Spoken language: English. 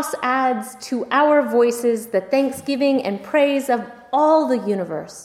cross adds to our voices the thanksgiving and praise of all the universe.